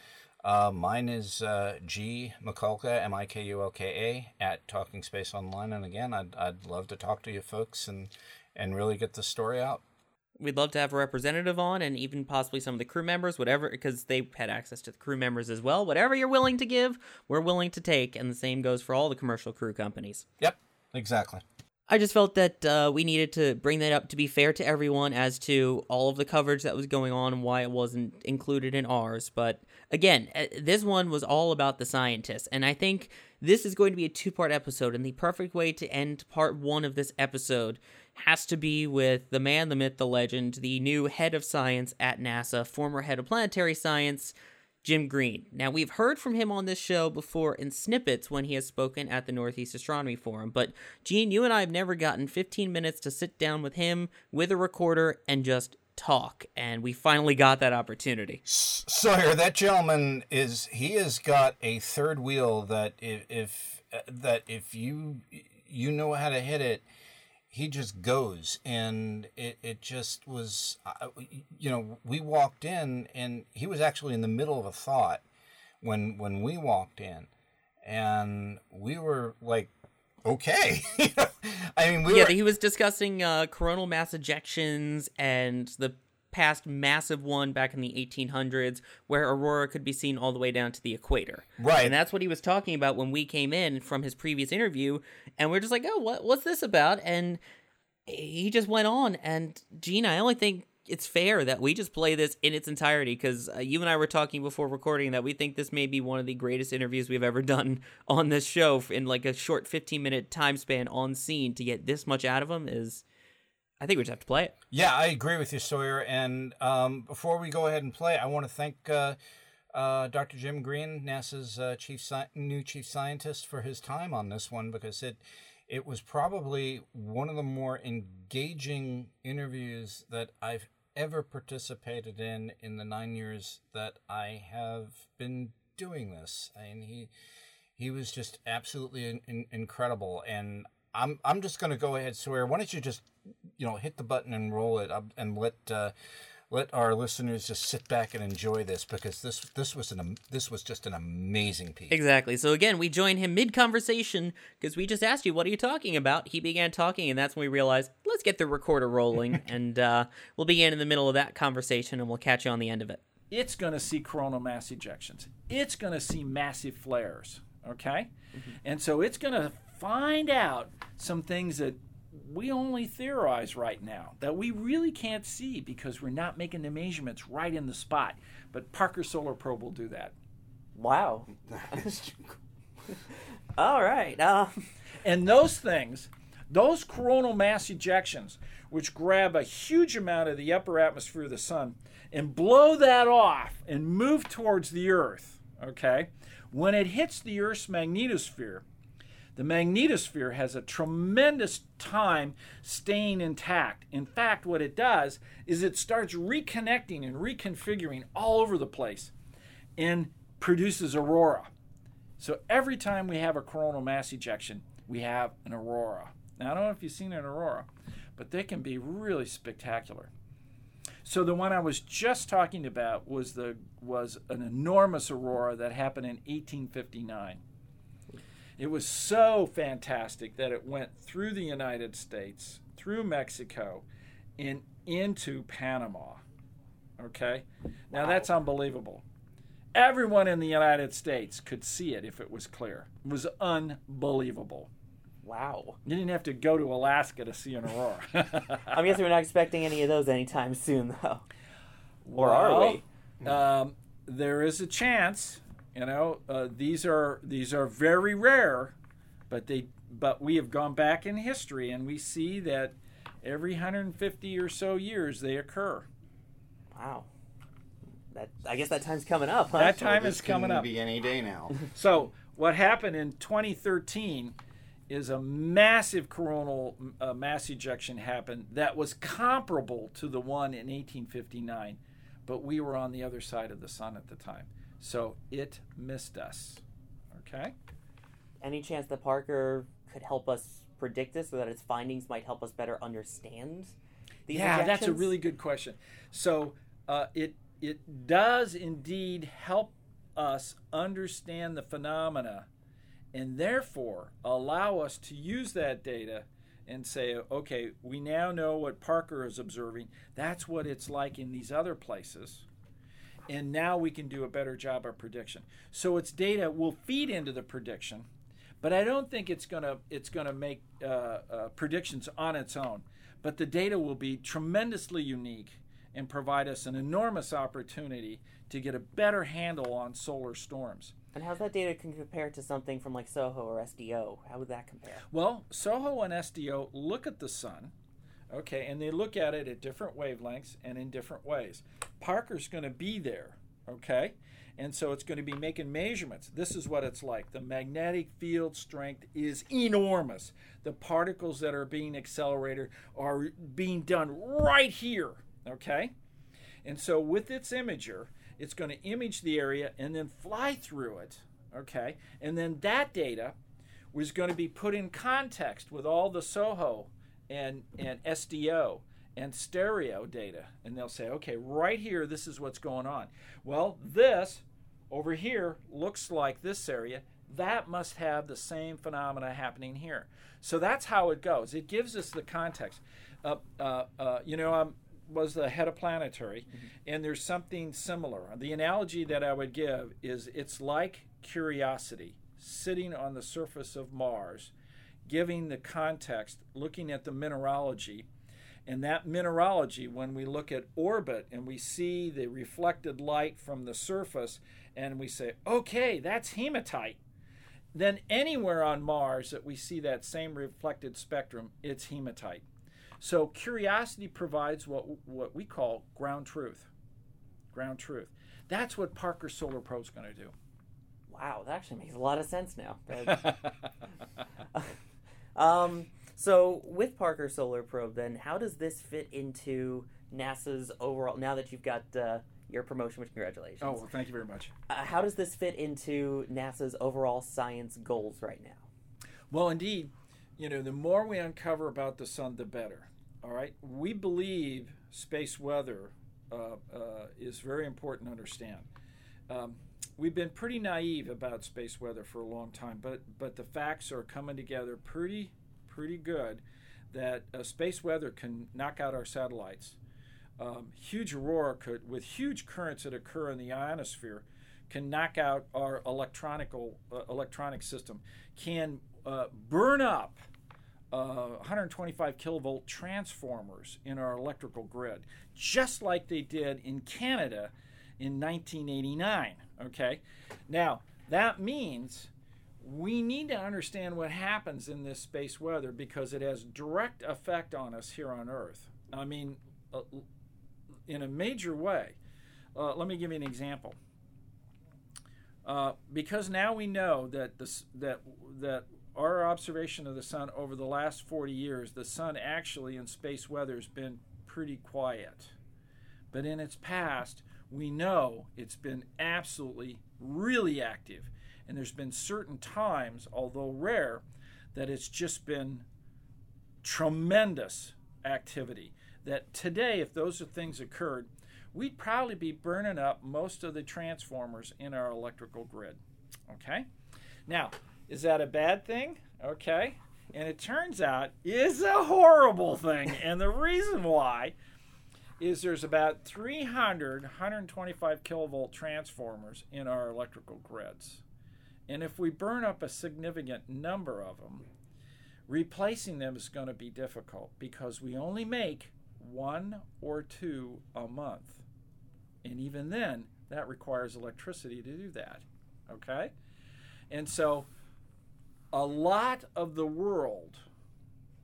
Mine is G Mikulka, Mikulka at Talking Space Online, and again, I'd love to talk to you folks and really get the story out. We'd love to have a representative on, and even possibly some of the crew members, whatever, because they had access to the crew members as well. Whatever you're willing to give, we're willing to take, and the same goes for all the commercial crew companies. Yep, exactly. I just felt that we needed to bring that up to be fair to everyone as to all of the coverage that was going on and why it wasn't included in ours. But again, this one was all about the scientists, and I think this is going to be a two-part episode, and the perfect way to end part one of this episode has to be with the man, the myth, the legend, the new head of science at NASA, former head of planetary science, Jim Green. Now, we've heard from him on this show before in snippets when he has spoken at the Northeast Astronomy Forum, but Gene, you and I have never gotten 15 minutes to sit down with him with a recorder and just talk, and we finally got that opportunity. Sawyer, that gentleman has got a third wheel that if you know how to hit it, he just goes, and it just was, we walked in, and he was actually in the middle of a thought when we walked in, and we were like, okay. I mean, he was discussing coronal mass ejections and the past massive one back in the 1800s where aurora could be seen all the way down to the equator, right? And that's what he was talking about when we came in from his previous interview, and we're just like, oh, what's this about? And he just went on. And Gene, I only think it's fair that we just play this in its entirety, because you and I were talking before recording that we think this may be one of the greatest interviews we've ever done on this show, in like a short 15-minute time span on scene. To get this much out of him is, I think we just have to play it. Yeah, I agree with you, Sawyer. And before we go ahead and play, I want to thank Dr. Jim Green, NASA's new chief scientist, for his time on this one, because it was probably one of the more engaging interviews that I've ever participated in the 9 years that I have been doing this. I mean, he was just absolutely incredible. And I'm just going to go ahead, Sawyer. Why don't you just hit the button and roll it up, and let our listeners just sit back and enjoy this, because this was just an amazing piece. Exactly. So again, we join him mid-conversation because we just asked you, what are you talking about? He began talking, and that's when we realized, let's get the recorder rolling, and we'll begin in the middle of that conversation, and we'll catch you on the end of it. It's going to see coronal mass ejections. It's going to see massive flares, okay? Mm-hmm. And so it's going to find out some things that we only theorize right now, that we really can't see because we're not making the measurements right in the spot. But Parker Solar Probe will do that. Wow. All right. And those things, those coronal mass ejections, which grab a huge amount of the upper atmosphere of the sun and blow that off and move towards the Earth, okay? When it hits the Earth's magnetosphere, the magnetosphere has a tremendous time staying intact. In fact, what it does is it starts reconnecting and reconfiguring all over the place and produces aurora. So every time we have a coronal mass ejection, we have an aurora. Now, I don't know if you've seen an aurora, but they can be really spectacular. So the one I was just talking about was an enormous aurora that happened in 1859. It was so fantastic that it went through the United States, through Mexico, and into Panama. Okay? Now, that's unbelievable. Everyone in the United States could see it if it was clear. It was unbelievable. Wow. You didn't have to go to Alaska to see an aurora. I'm guessing we're not expecting any of those anytime soon, though. Or are we? There is a chance. You know, these are very rare, but we have gone back in history and we see that every 150 or so years they occur. Wow. I guess that time's coming up, huh? That time is coming up. It can be any day now. So what happened in 2013 is a massive coronal mass ejection happened that was comparable to the one in 1859, but we were on the other side of the sun at the time. So it missed us. Okay? Any chance that Parker could help us predict this so that its findings might help us better understand these ejections? That's a really good question. So it does indeed help us understand the phenomena and therefore allow us to use that data and say, okay, we now know what Parker is observing. That's what it's like in these other places. And now we can do a better job of prediction. So its data will feed into the prediction, but I don't think it's gonna make predictions on its own. But the data will be tremendously unique and provide us an enormous opportunity to get a better handle on solar storms. And how's that data can compare to something from like SOHO or SDO? How would that compare? Well, SOHO and SDO look at the sun. Okay, and they look at it at different wavelengths and in different ways. Parker's going to be there, okay? And so it's going to be making measurements. This is what it's like. The magnetic field strength is enormous. The particles that are being accelerated are being done right here, okay? And so with its imager, it's going to image the area and then fly through it, okay? And then that data was going to be put in context with all the SOHO and SDO and stereo data, and they'll say, okay, right here, this is what's going on. Well, this over here looks like this area. That must have the same phenomena happening here. So that's how it goes. It gives us the context. I was the head of planetary, and there's something similar. The analogy that I would give is it's like Curiosity sitting on the surface of Mars, giving the context, looking at the mineralogy, and that mineralogy, when we look at orbit and we see the reflected light from the surface and we say, okay, that's hematite, then anywhere on Mars that we see that same reflected spectrum, it's hematite. So Curiosity provides what we call ground truth. Ground truth. That's what Parker Solar Probe is going to do. Wow, that actually makes a lot of sense now. So with Parker Solar Probe, then, how does this fit into NASA's overall, now that you've got your promotion, which congratulations. Oh, well, thank you very much. How does this fit into NASA's overall science goals right now? Well, indeed, you know, the more we uncover about the sun, the better, all right? We believe space weather is very important to understand. We've been pretty naive about space weather for a long time, but the facts are coming together pretty good that space weather can knock out our satellites. Huge aurora could, with huge currents that occur in the ionosphere, can knock out our electronic system, can burn up 125 kilovolt transformers in our electrical grid, just like they did in Canada in 1989, okay? Now, that means we need to understand what happens in this space weather because it has direct effect on us here on Earth. I mean, in a major way. Let me give you an example. Because now we know that that our observation of the sun over the last 40 years, the sun actually in space weather has been pretty quiet. But in its past, we know it's been absolutely really active. And there's been certain times, although rare, that it's just been tremendous activity. that today, if those things occurred, we'd probably be burning up most of the transformers in our electrical grid. Okay? Now, is that a bad thing? Okay. And it turns out it's a horrible thing. And the reason why is there's about 300 125 kilovolt transformers in our electrical grids. And if we burn up a significant number of them, replacing them is going to be difficult because we only make one or two a month. And even then, that requires electricity to do that. Okay? And so a lot of the world,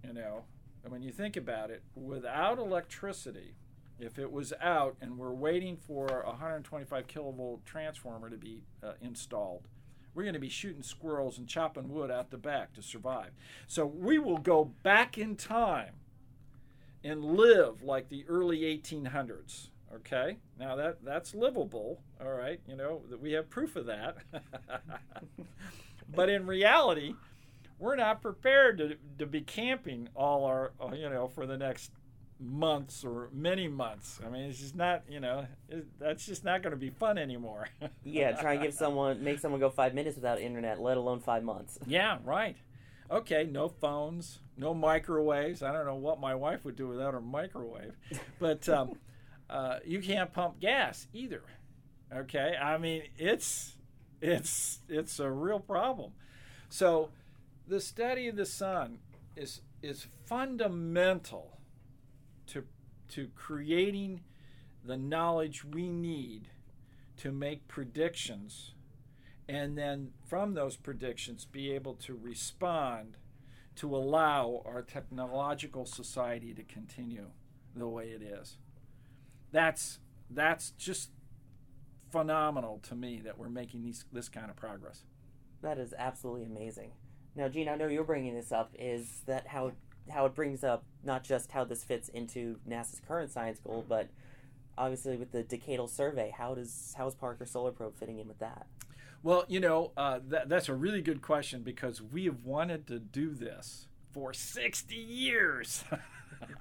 you know, when you think about it, without electricity, if it was out and we're waiting for a 125 kilovolt transformer to be installed, we're going to be shooting squirrels and chopping wood out the back to survive. So we will go back in time and live like the early 1800s, okay? Now, that's livable, all right? You know, we have proof of that. But in reality, we're not prepared to be camping all our, you know, for the next months or many months. I mean, it's just not, you know, that's just not going to be fun anymore. Yeah, try and make someone go 5 minutes without internet, let alone 5 months. Yeah, right. Okay, no phones, no microwaves. I don't know what my wife would do without her microwave. But you can't pump gas either. Okay, I mean, it's a real problem. So the study of the sun is fundamental to creating the knowledge we need to make predictions, and then from those predictions be able to respond to allow our technological society to continue the way it is. That's just phenomenal to me that we're making this kind of progress. That is absolutely amazing. Now, Gene, I know you're bringing this up. Is that how it brings up not just how this fits into NASA's current science goal, but obviously with the decadal survey, how is Parker Solar Probe fitting in with that? Well, you know, that's a really good question because we have wanted to do this for 60 years.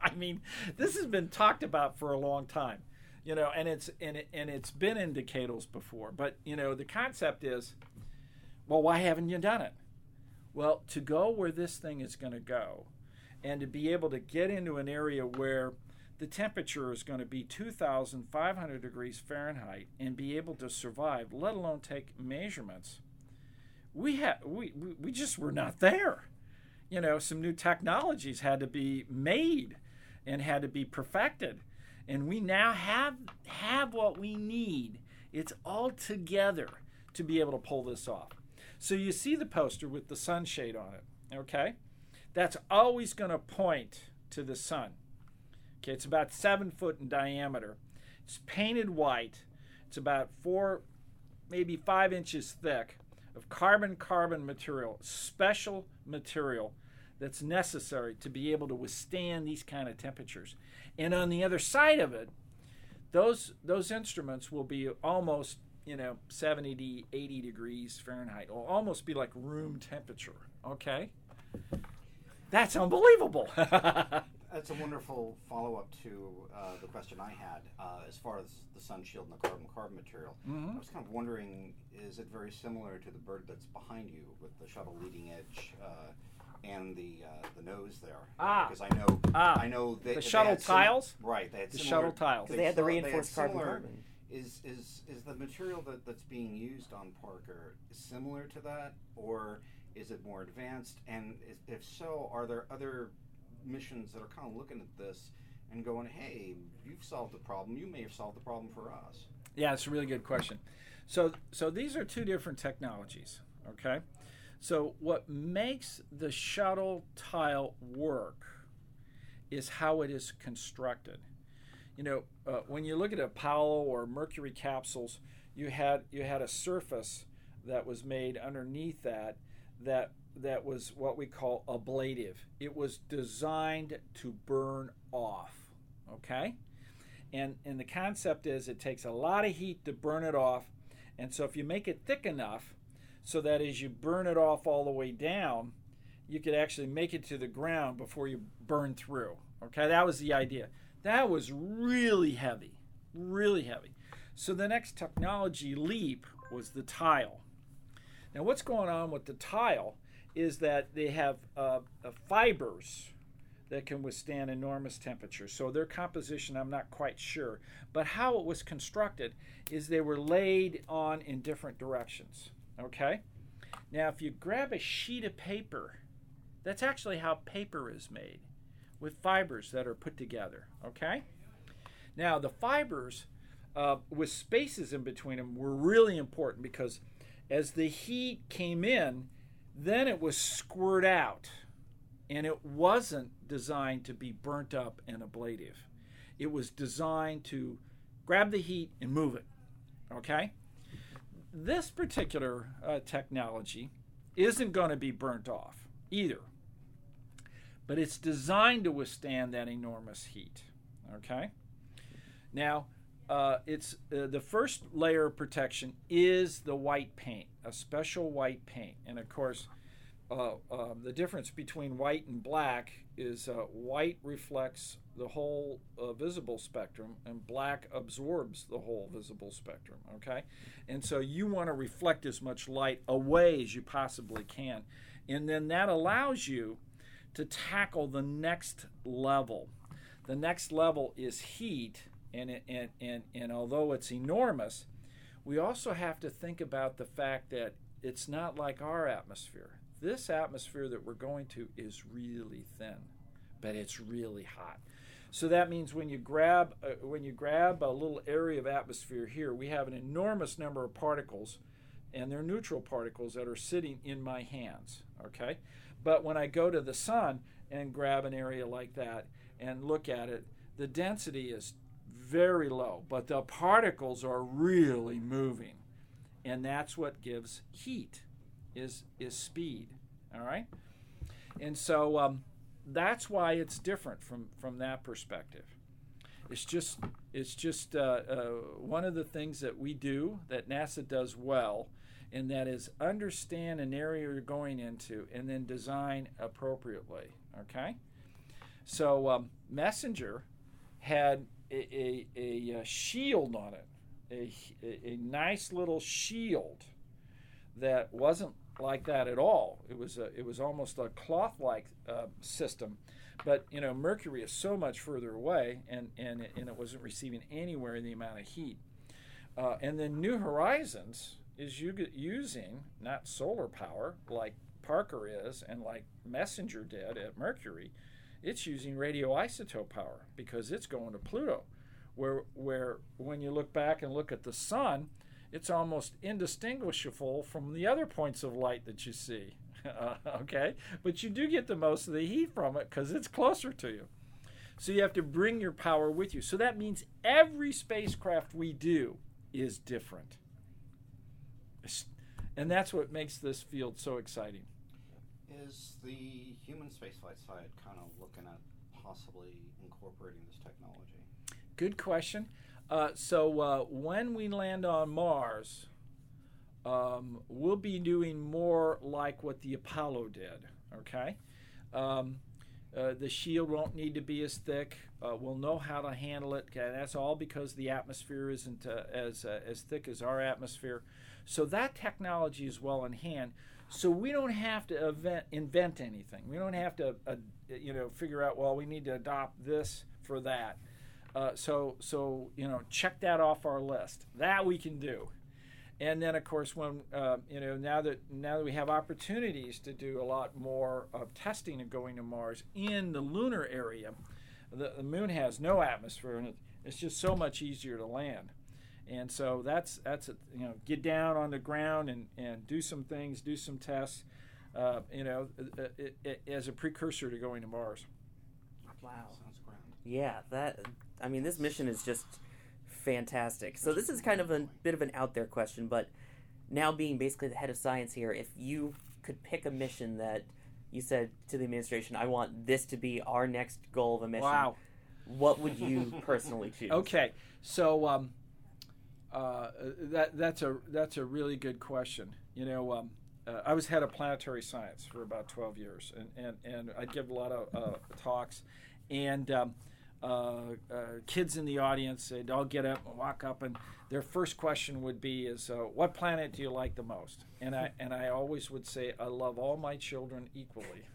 I mean, this has been talked about for a long time, you know, and it's been in decadals before. But, you know, the concept is, well, why haven't you done it? Well, to go where this thing is going to go, and to be able to get into an area where the temperature is going to be 2,500 degrees Fahrenheit and be able to survive, let alone take measurements, we just were not there. You know, some new technologies had to be made and had to be perfected. And we now have what we need. It's all together to be able to pull this off. So you see the poster with the sunshade on it, okay? That's always going to point to the sun. Okay, it's about 7 foot in diameter. It's painted white. It's about 4, maybe 5 inches thick of carbon-carbon material, special material that's necessary to be able to withstand these kind of temperatures. And on the other side of it, those instruments will be almost, you know, 70 to 80 degrees Fahrenheit. It'll almost be like room temperature, okay? That's unbelievable. That's a wonderful follow-up to the question I had as far as the sun shield and the carbon-carbon material. Mm-hmm. I was kind of wondering, is it very similar to the bird that's behind you with the shuttle leading edge and the nose there? Because I know the shuttle tiles. Right, they had the shuttle tiles. They had the reinforced carbon-carbon. Is the material that's being used on Parker similar to that, or is it more advanced? And if so, are there other missions that are kind of looking at this and going, hey, you've solved the problem. You may have solved the problem for us. Yeah, it's a really good question. So these are two different technologies, okay? So what makes the shuttle tile work is how it is constructed. You know, when you look at Apollo or Mercury capsules, you had a surface that was made underneath that was what we call ablative. It was designed to burn off, okay? And the concept is it takes a lot of heat to burn it off, and so if you make it thick enough so that as you burn it off all the way down, you could actually make it to the ground before you burn through, okay? That was the idea. That was really heavy, really heavy. So the next technology leap was the tile. Now what's going on with the tile is that they have fibers that can withstand enormous temperatures. So their composition, I'm not quite sure. But how it was constructed is they were laid on in different directions, okay? Now, if you grab a sheet of paper, that's actually how paper is made, with fibers that are put together, okay? Now, the fibers with spaces in between them were really important because as the heat came in, then it was squirted out. And it wasn't designed to be burnt up and ablative. It was designed to grab the heat and move it, okay? This particular technology isn't going to be burnt off either, but it's designed to withstand that enormous heat, okay? Now, it's the first layer of protection is the white paint, a special white paint, and of course, the difference between white and black is white reflects the whole visible spectrum and black absorbs the whole visible spectrum, okay? And so you want to reflect as much light away as you possibly can. And then that allows you to tackle the next level. The next level is heat, and although it's enormous, we also have to think about the fact that it's not like our atmosphere. This atmosphere that we're going to is really thin, but it's really hot. So that means when you grab a little area of atmosphere here, we have an enormous number of particles, and they're neutral particles that are sitting in my hands, okay? But when I go to the sun and grab an area like that and look at it, the density is very low, but the particles are really moving, and that's what gives heat. Is speed, all right? And so that's why it's different from that perspective. It's just one of the things that we do, that NASA does well, and that is understand an area you're going into and then design appropriately, okay? So Messenger had a shield on it, a nice little shield that wasn't like that at all. It was almost a cloth-like system, but you know Mercury is so much further away, and it wasn't receiving anywhere the amount of heat. And then New Horizons is using not solar power like Parker is and like Messenger did at Mercury. It's using radioisotope power because it's going to Pluto, where when you look back and look at the sun, it's almost indistinguishable from the other points of light that you see, okay? But you do get the most of the heat from it because it's closer to you. So you have to bring your power with you. So that means every spacecraft we do is different. And that's what makes this field so exciting. Is the human spaceflight side kind of looking at possibly incorporating this technology? Good question. So when we land on Mars, we'll be doing more like what the Apollo did, okay? The shield won't need to be as thick. We'll know how to handle it. Okay? That's all because the atmosphere isn't as thick as our atmosphere. So that technology is well in hand. So we don't have to invent anything. We don't have to figure out, well, we need to adopt this for that. So check that off our list. That we can do. And then, of course, when now that we have opportunities to do a lot more of testing and going to Mars in the lunar area, the moon has no atmosphere, and it's just so much easier to land. And so that's get down on the ground and do some things, do some tests, as a precursor to going to Mars. Wow. Yeah, this mission is just fantastic. So this is kind of a bit of an out there question, but now being basically the head of science here, if you could pick a mission that you said to the administration, I want this to be our next goal of a mission, wow, what would you personally choose? Okay, so that's a really good question. I was head of planetary science for about 12 years, and I'd give a lot of talks, and kids in the audience, they'd all get up and walk up, and their first question would be is, what planet do you like the most? And I always would say, I love all my children equally.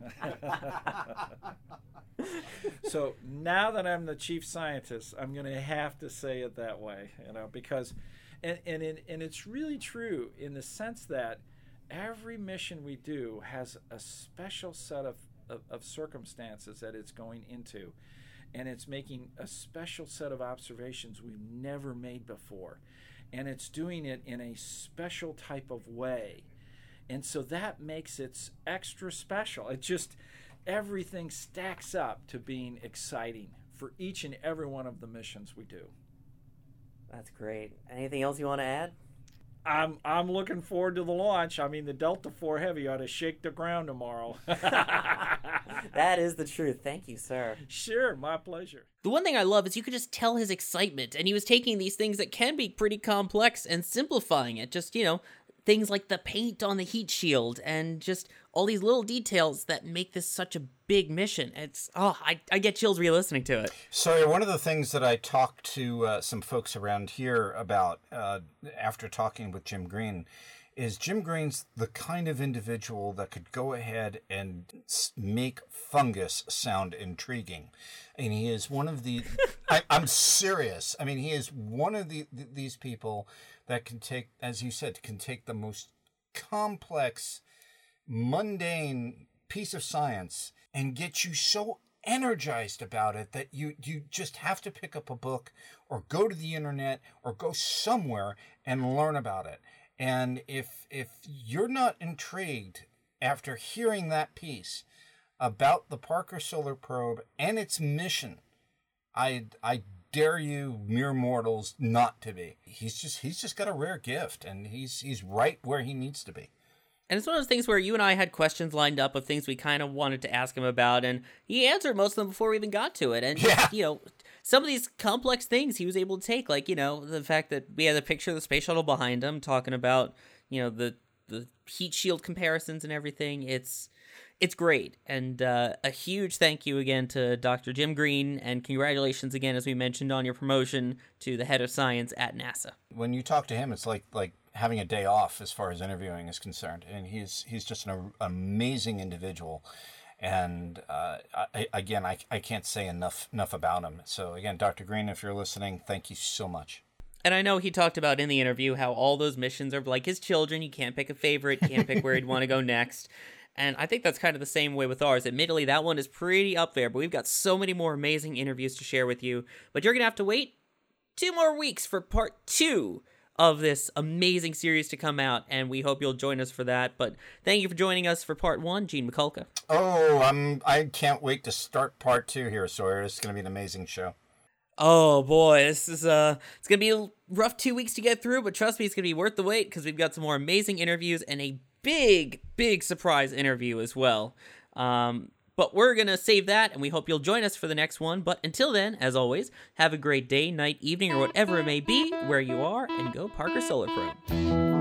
So now that I'm the chief scientist, I'm going to have to say it that way, you know, because, and it's really true in the sense that every mission we do has a special set of circumstances that it's going into. And it's making a special set of observations we've never made before. And it's doing it in a special type of way. And so that makes it extra special. It just, everything stacks up to being exciting for each and every one of the missions we do. That's great. Anything else you want to add? I'm looking forward to the launch. I mean, the Delta IV Heavy ought to shake the ground tomorrow. That is the truth. Thank you, sir. Sure, my pleasure. The one thing I love is you could just tell his excitement, and he was taking these things that can be pretty complex and simplifying it. Just, you know, things like the paint on the heat shield and just all these little details that make this such a big mission. It's, I get chills re-listening to it. So one of the things that I talked to some folks around here about after talking with Jim Green is Jim Green's the kind of individual that could go ahead and make fungus sound intriguing. And he is one of the, I'm serious. I mean, he is one of these people that can take, as you said, can take the most complex, mundane piece of science and get you so energized about it that you just have to pick up a book or go to the internet or go somewhere and learn about it. And if you're not intrigued after hearing that piece about the Parker Solar Probe and its mission, I dare you, mere mortals, not to be. He's just got a rare gift, and he's right where he needs to be. And it's one of those things where you and I had questions lined up of things we kind of wanted to ask him about, and he answered most of them before we even got to it. And yeah. You know, some of these complex things he was able to take, like, you know, the fact that we had a picture of the space shuttle behind him talking about, you know, the heat shield comparisons and everything. It's great. And a huge thank you again to Dr. Jim Green, and congratulations again, as we mentioned, on your promotion to the head of science at NASA. When you talk to him, it's like having a day off as far as interviewing is concerned. And he's just an amazing individual. And I can't say enough about him. So again, Dr. Green, if you're listening, thank you so much. And I know he talked about in the interview how all those missions are like his children. You can't pick a favorite, can't pick where he'd want to go next. And I think that's kind of the same way with ours. Admittedly, that one is pretty up there, but we've got so many more amazing interviews to share with you. But you're going to have to wait 2 more weeks for part 2 of this amazing series to come out, and we hope you'll join us for that. But thank you for joining us for part 1, Gene Mikulka. Oh, I can't wait to start part 2 here, Sawyer. It's going to be an amazing show. Oh boy, this is it's going to be a rough 2 weeks to get through, but trust me, it's going to be worth the wait because we've got some more amazing interviews and a big surprise interview as well. But we're going to save that, and we hope you'll join us for the next one. But until then, as always, have a great day, night, evening, or whatever it may be where you are, and go Parker Solar Probe.